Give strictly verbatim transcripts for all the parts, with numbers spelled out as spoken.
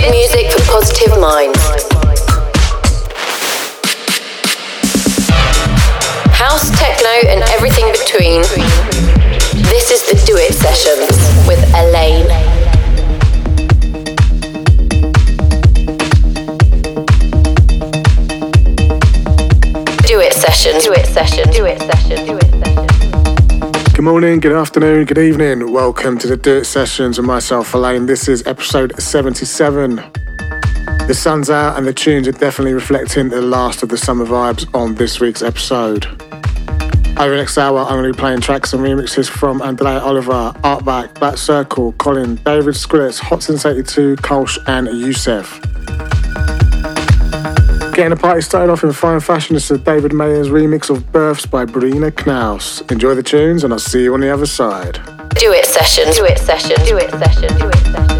Good music for positive minds. House, techno and everything between. This is the Do It Sessions with Elaine. Do it session, do it session, do it session, do it session. Good morning, good afternoon, good evening. Welcome to the Do It Sessions with myself, Elaine. This is episode seventy-seven. The sun's out and the tunes are definitely reflecting the last of the summer vibes on this week's episode. Over the next hour, I'm going to be playing tracks and remixes from Andrea Oliver, Artback, Bat Circle, Colin, David Squillace, HotSense eighty-two, Kölsch and Yousef. Getting the party started off in fine fashion. This is David Mayer's remix of Births by Brina Knaus. Enjoy the tunes and I'll see you on the other side. Do it session, do it session, do it session, do it session.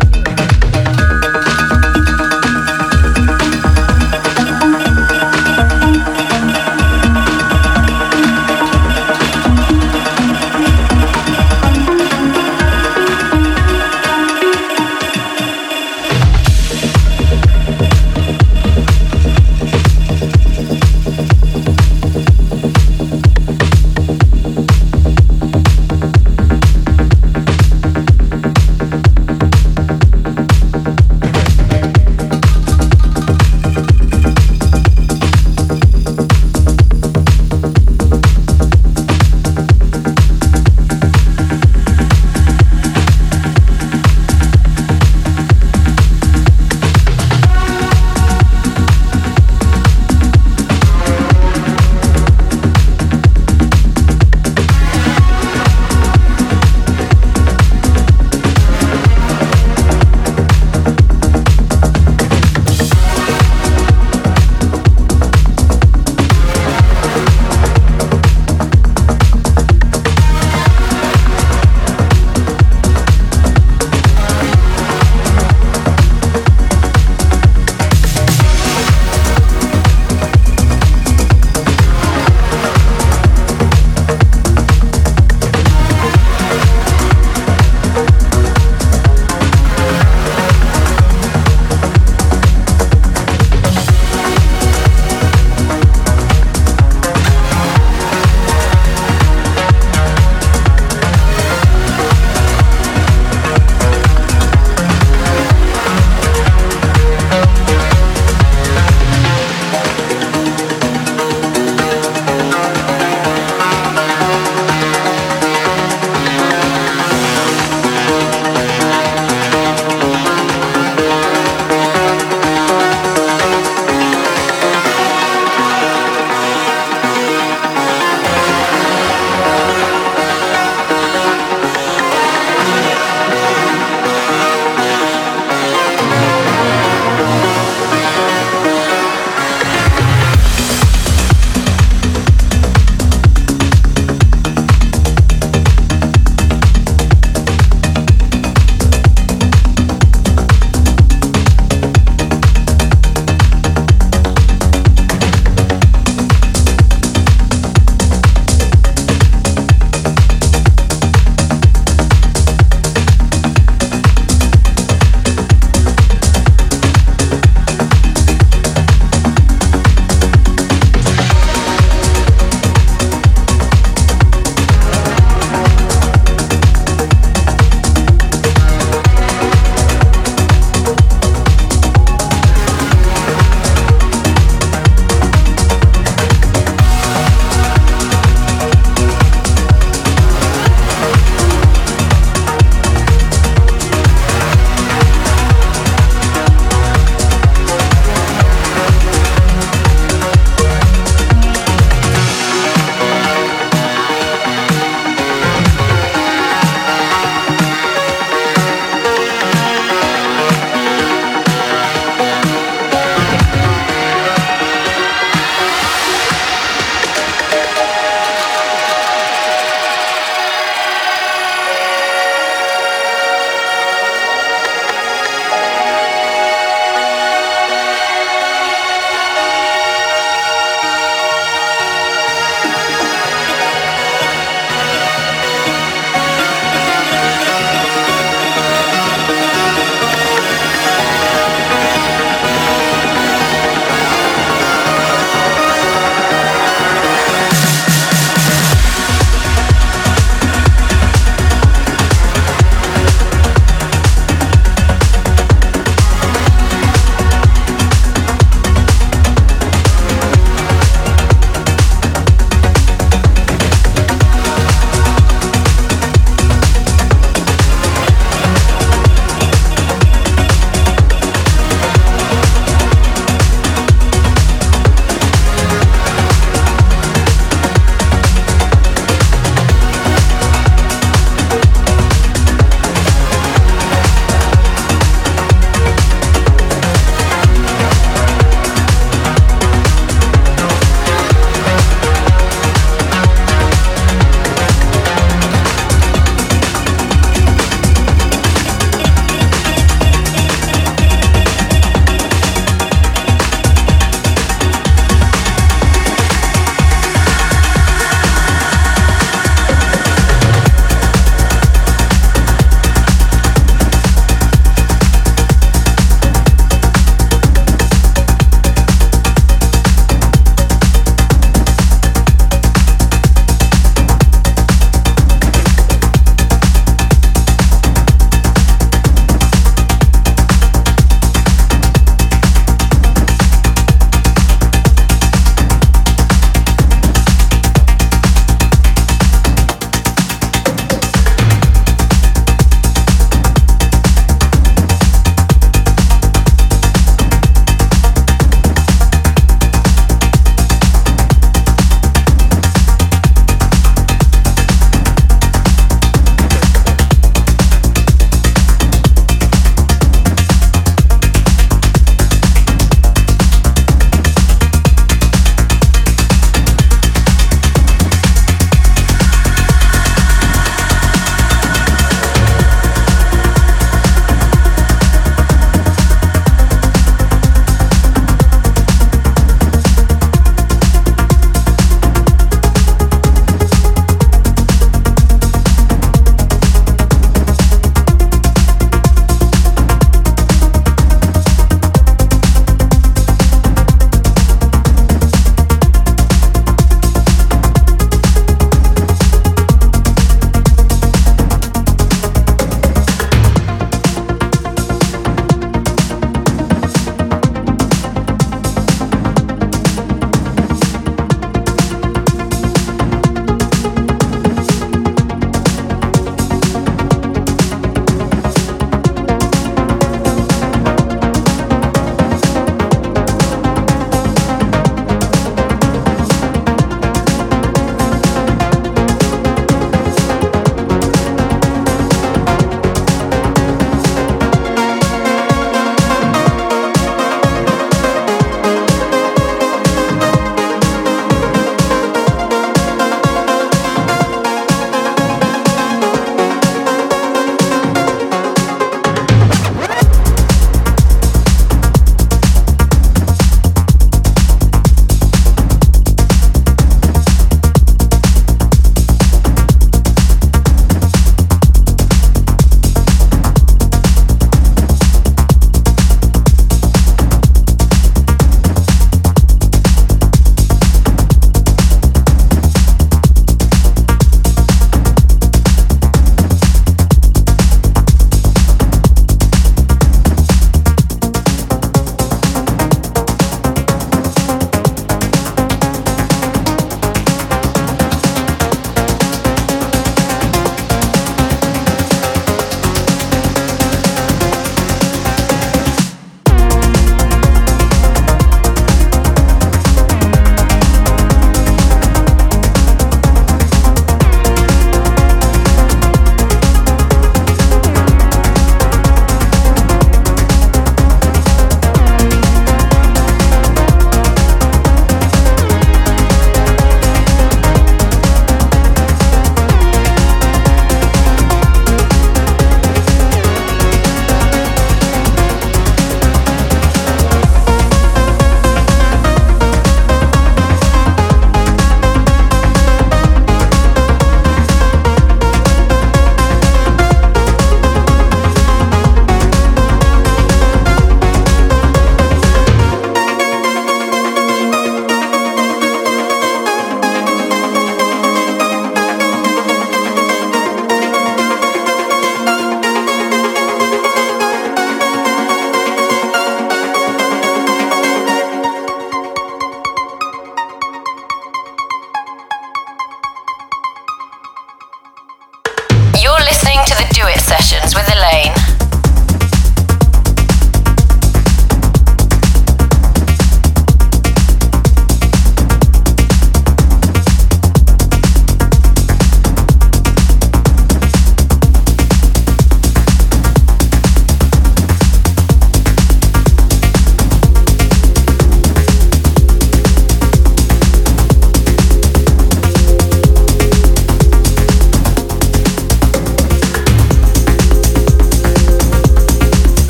listening to the Do It Sessions with Elaine.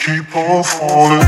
Keep on falling.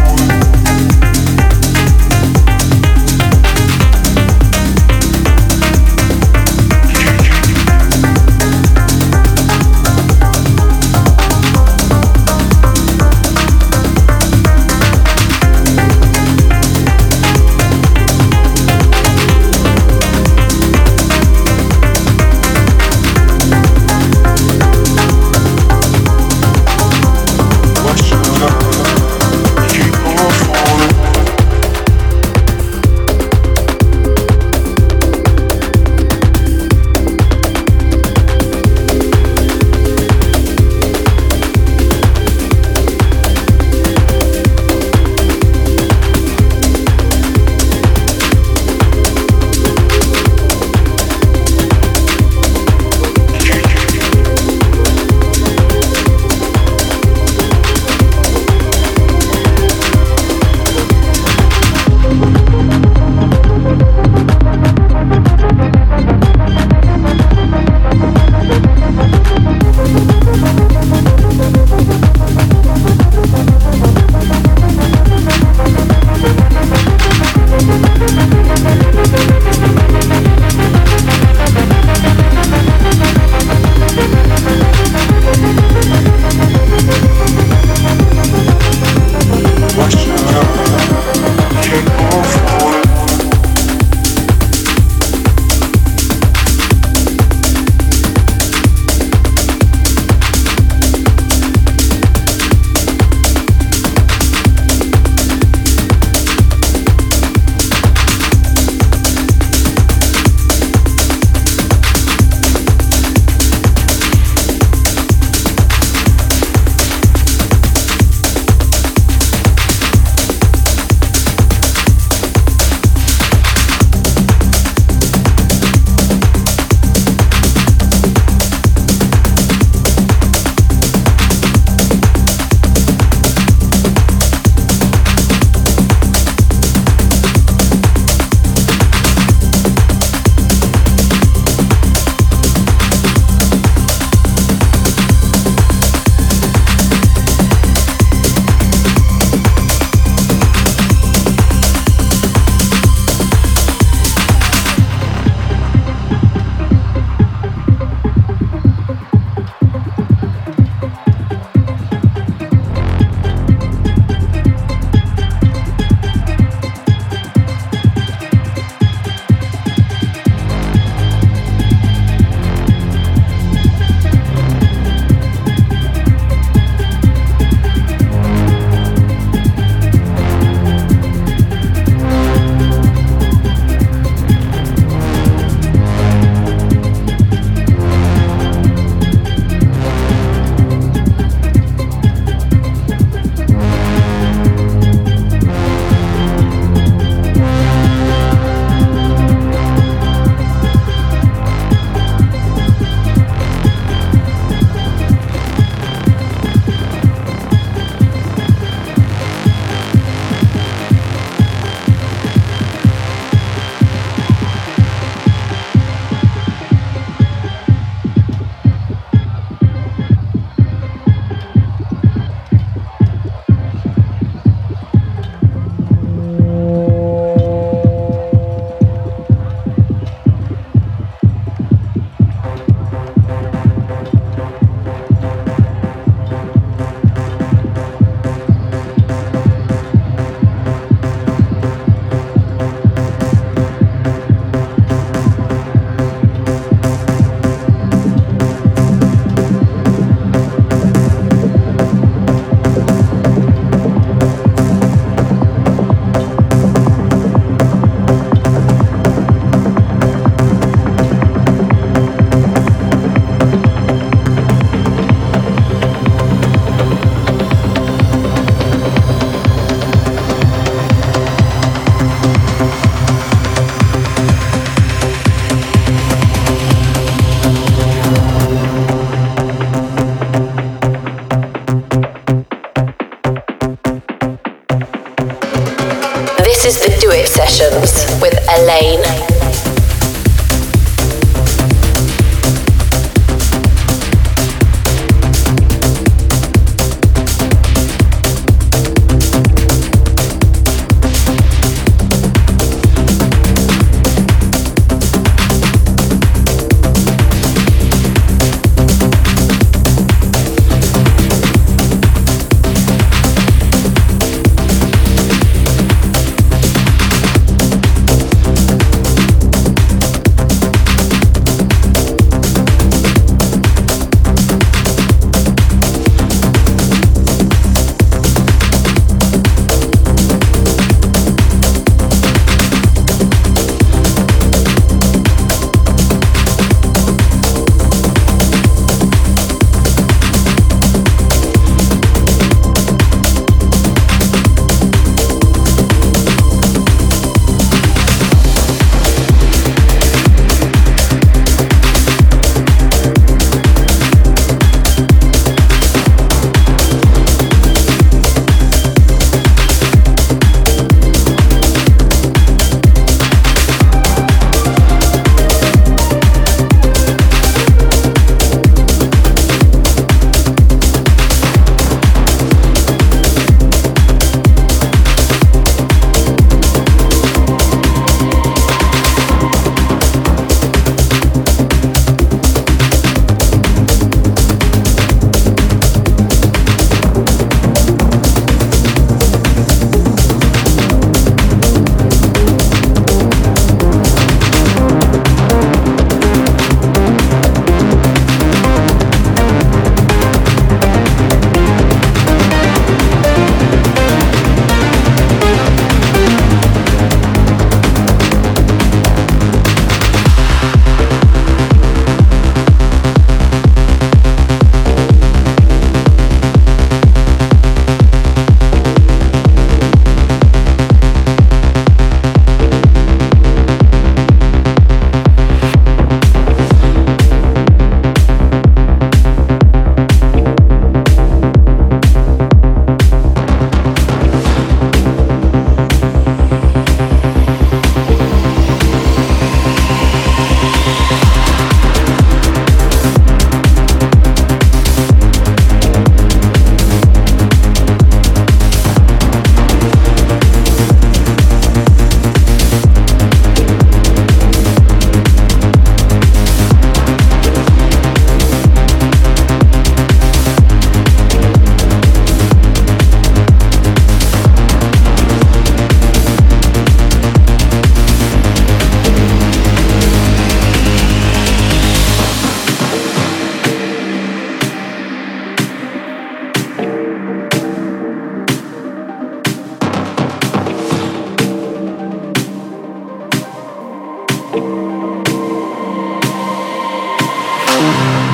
with Elaine.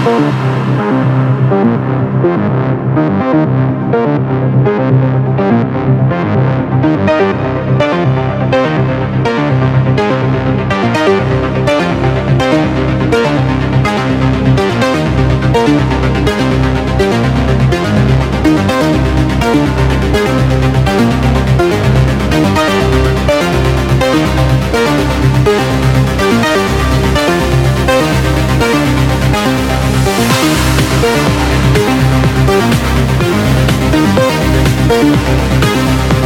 We'll be right back.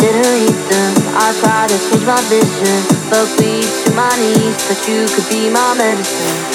didn't read them. I tried to change my vision, but we to my knees, but you could be my medicine.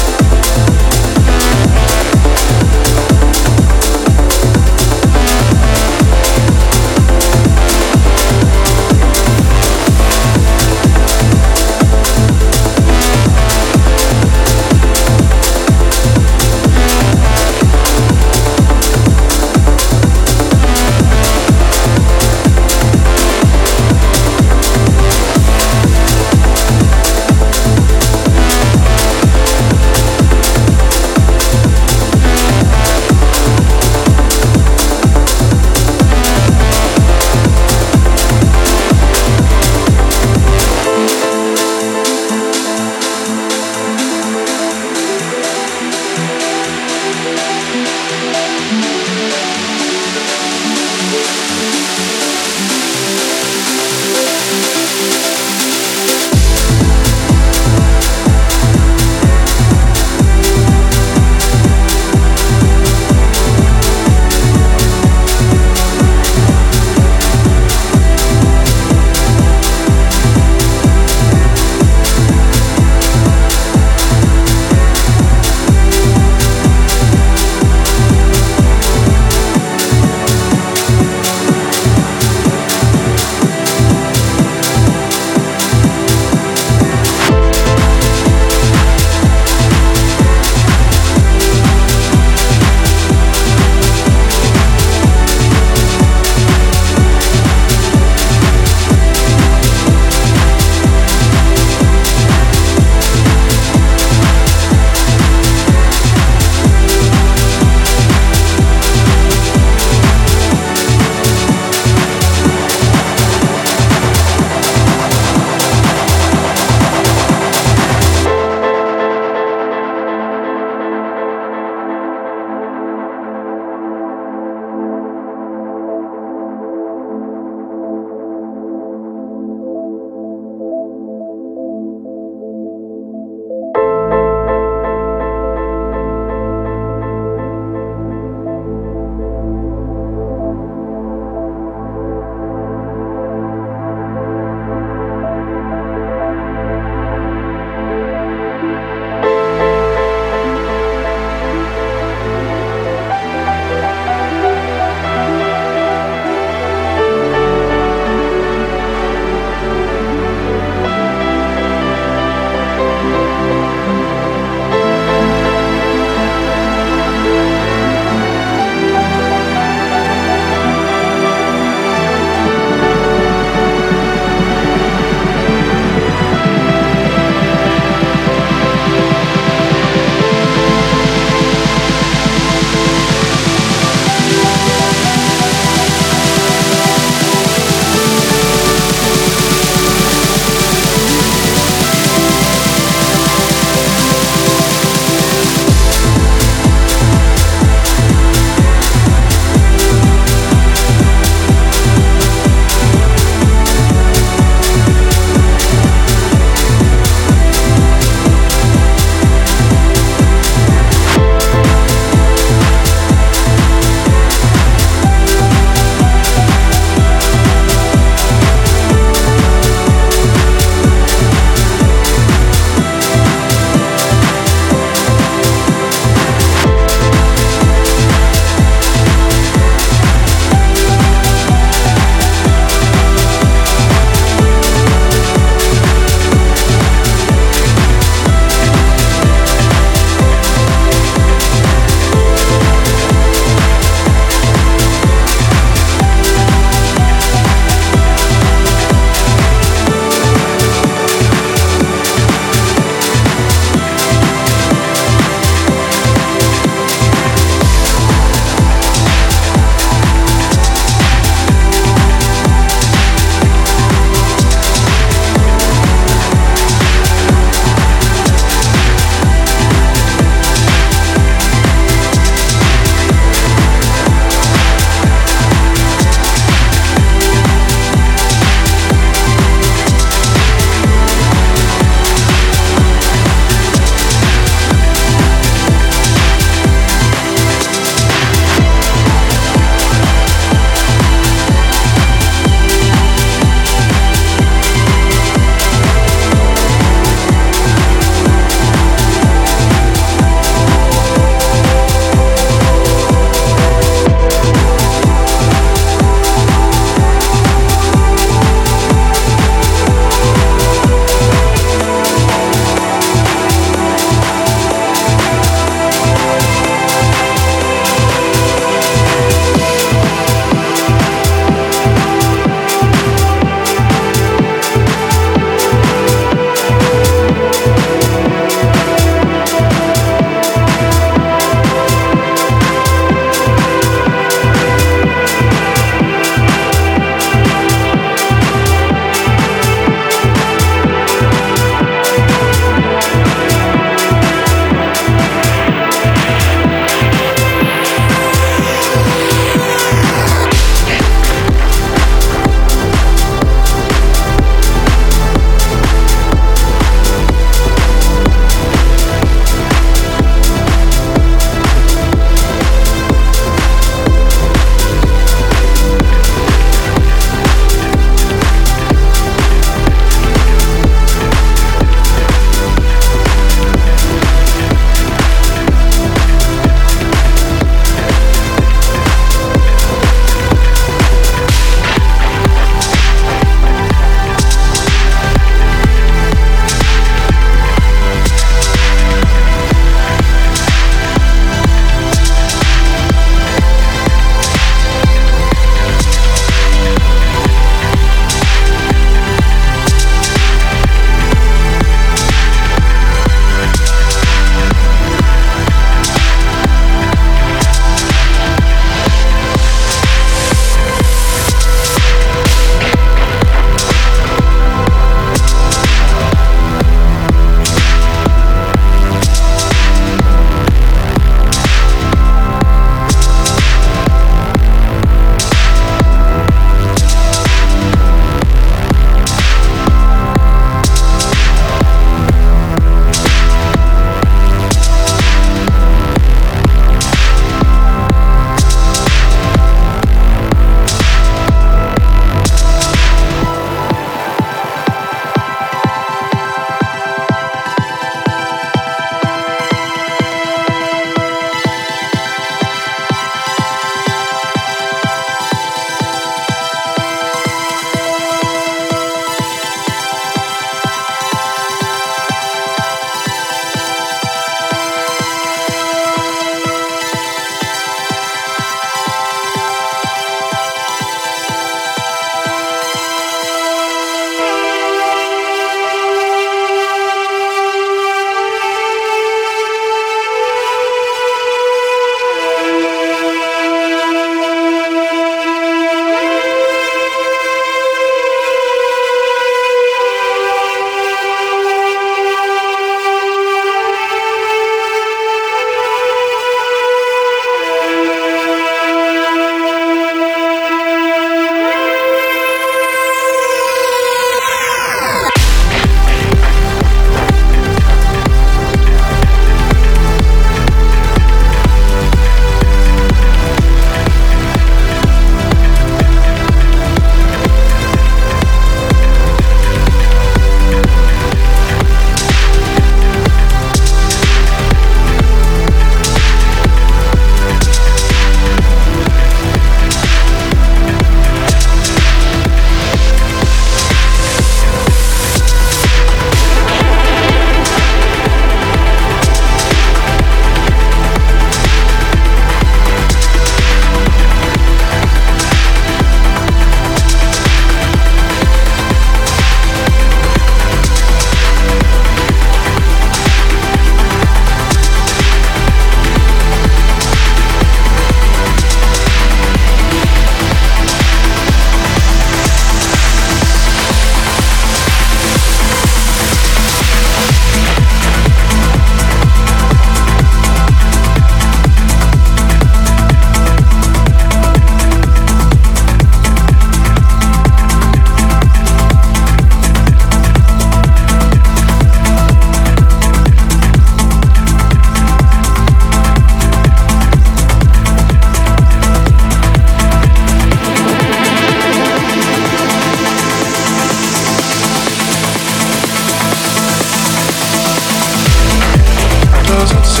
Do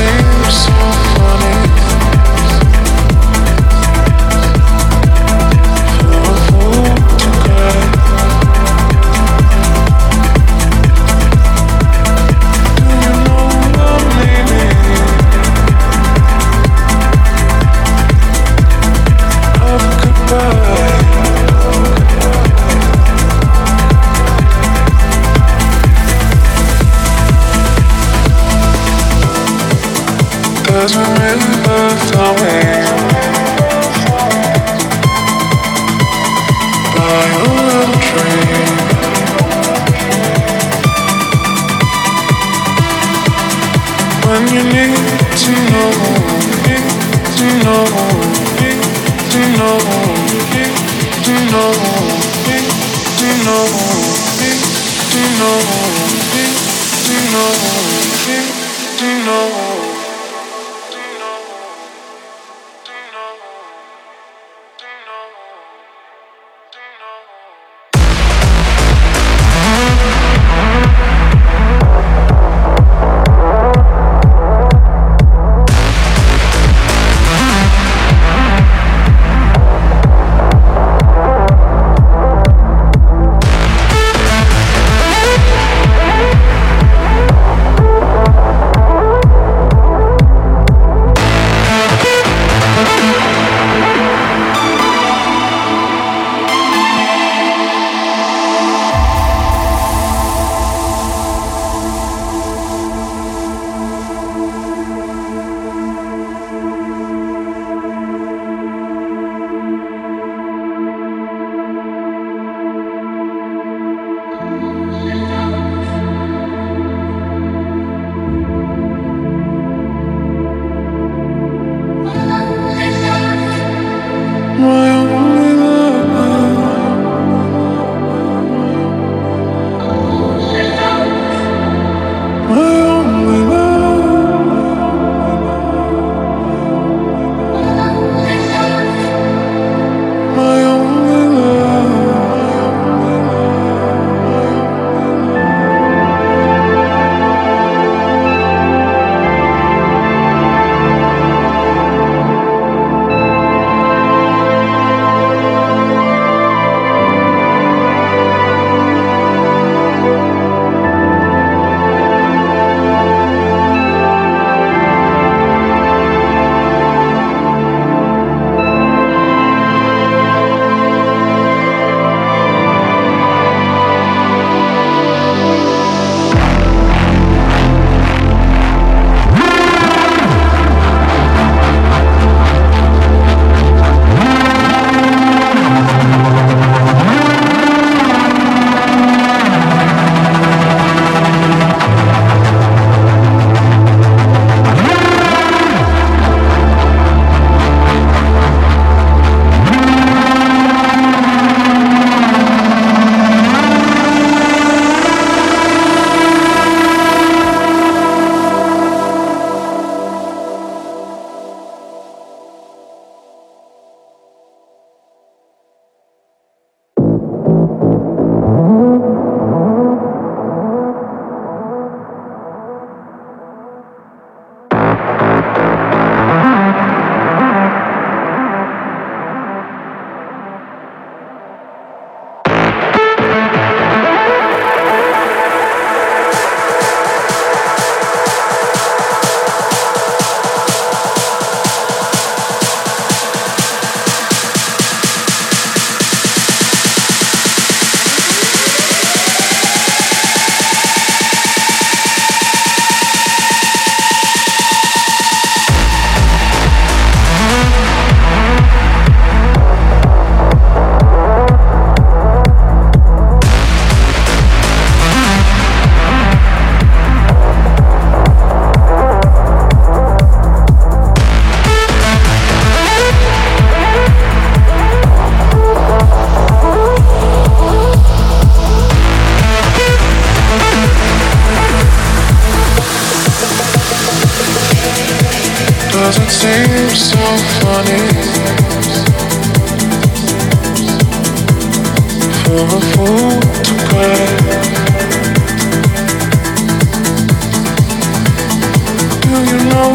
you know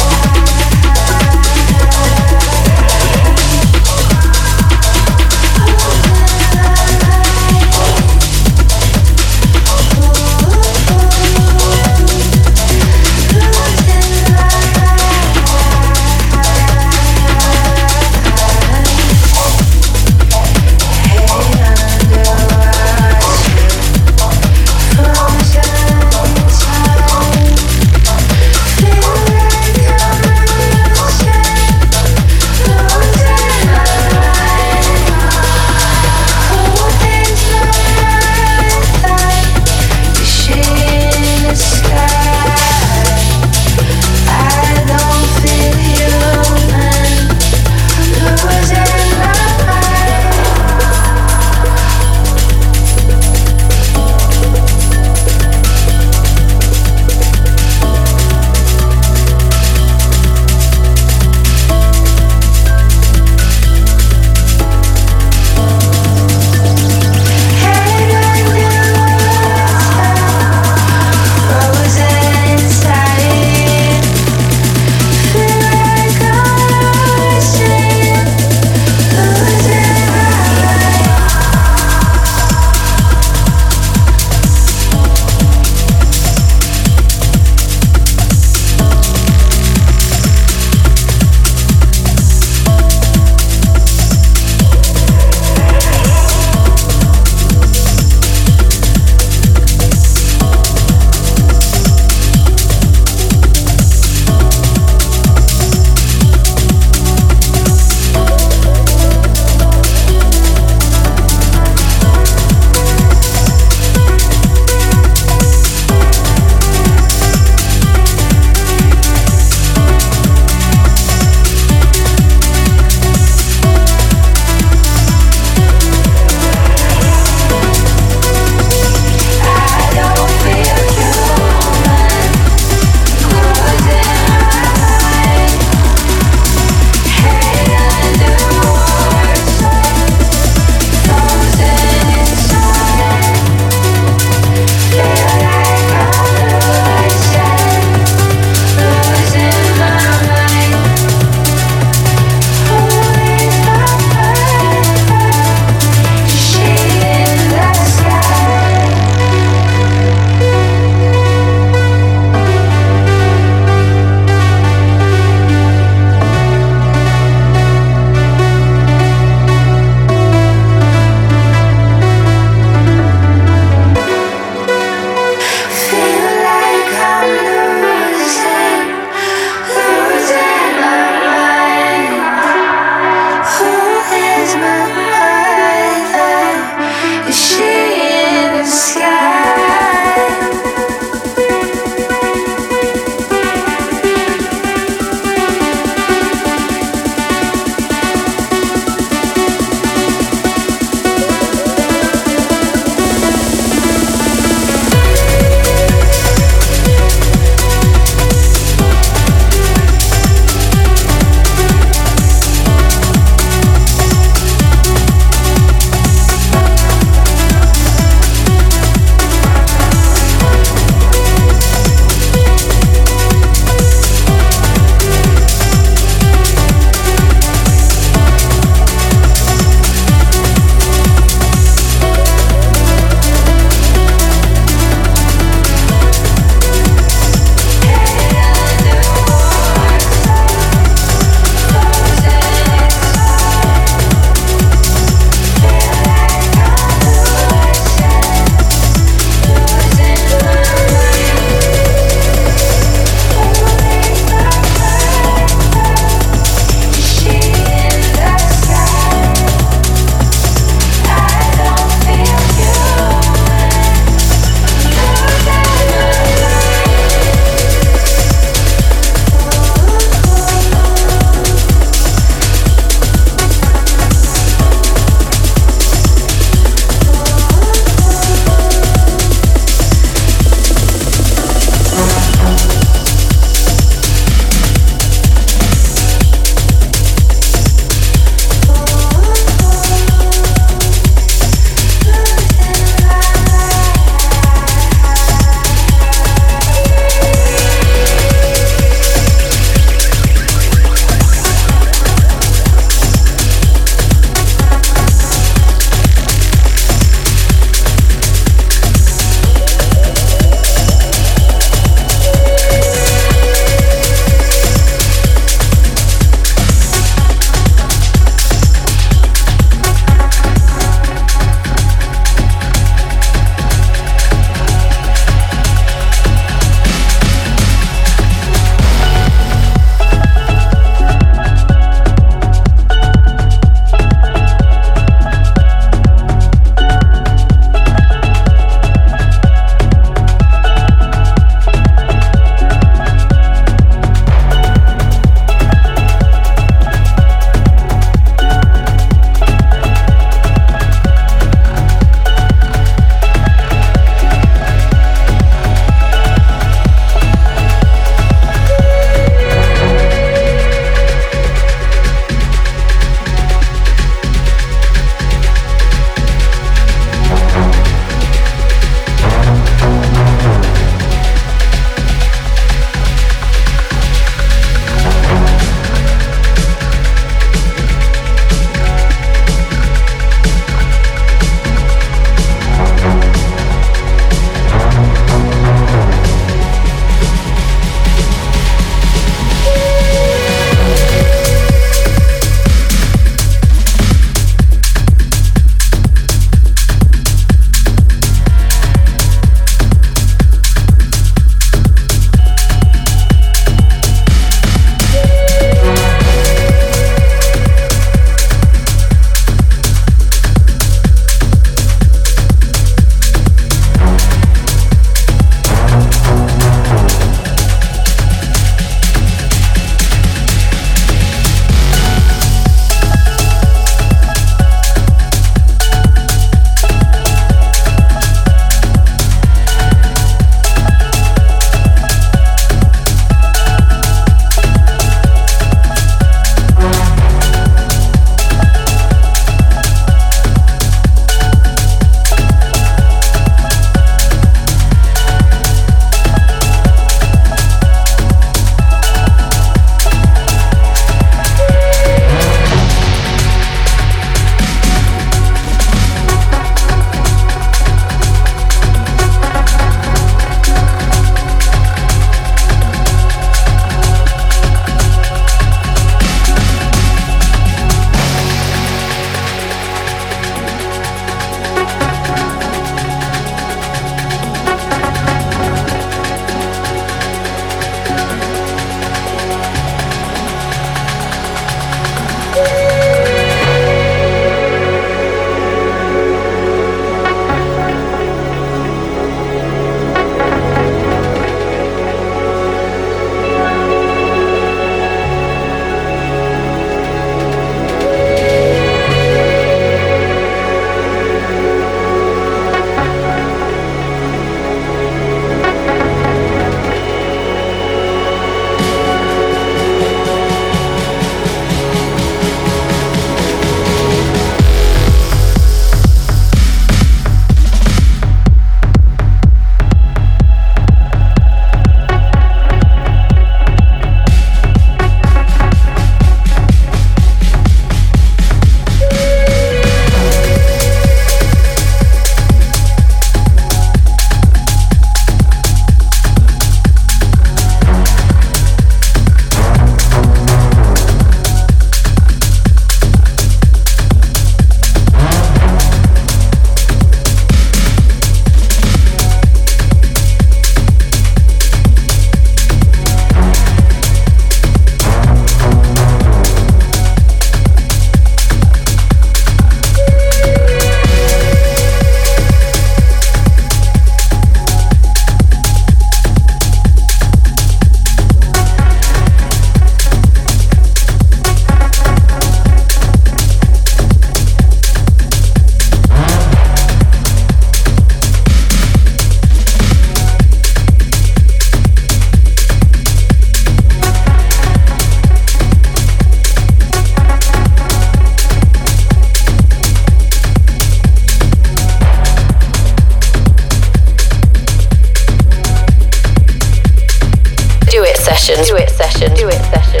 session. Do it session. Do it session.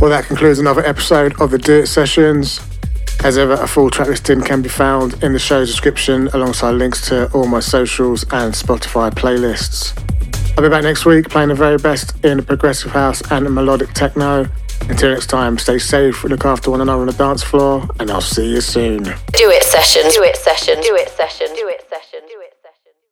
Well, that concludes another episode of the Do It Sessions. As ever, a full track listing can be found in the show's description alongside links to all my socials and Spotify playlists. I'll be back next week playing the very best in progressive house and melodic techno. Until next time, stay safe, look after one another on the dance floor, and I'll see you soon. Do it session. Do it session. Do it session. Do it session.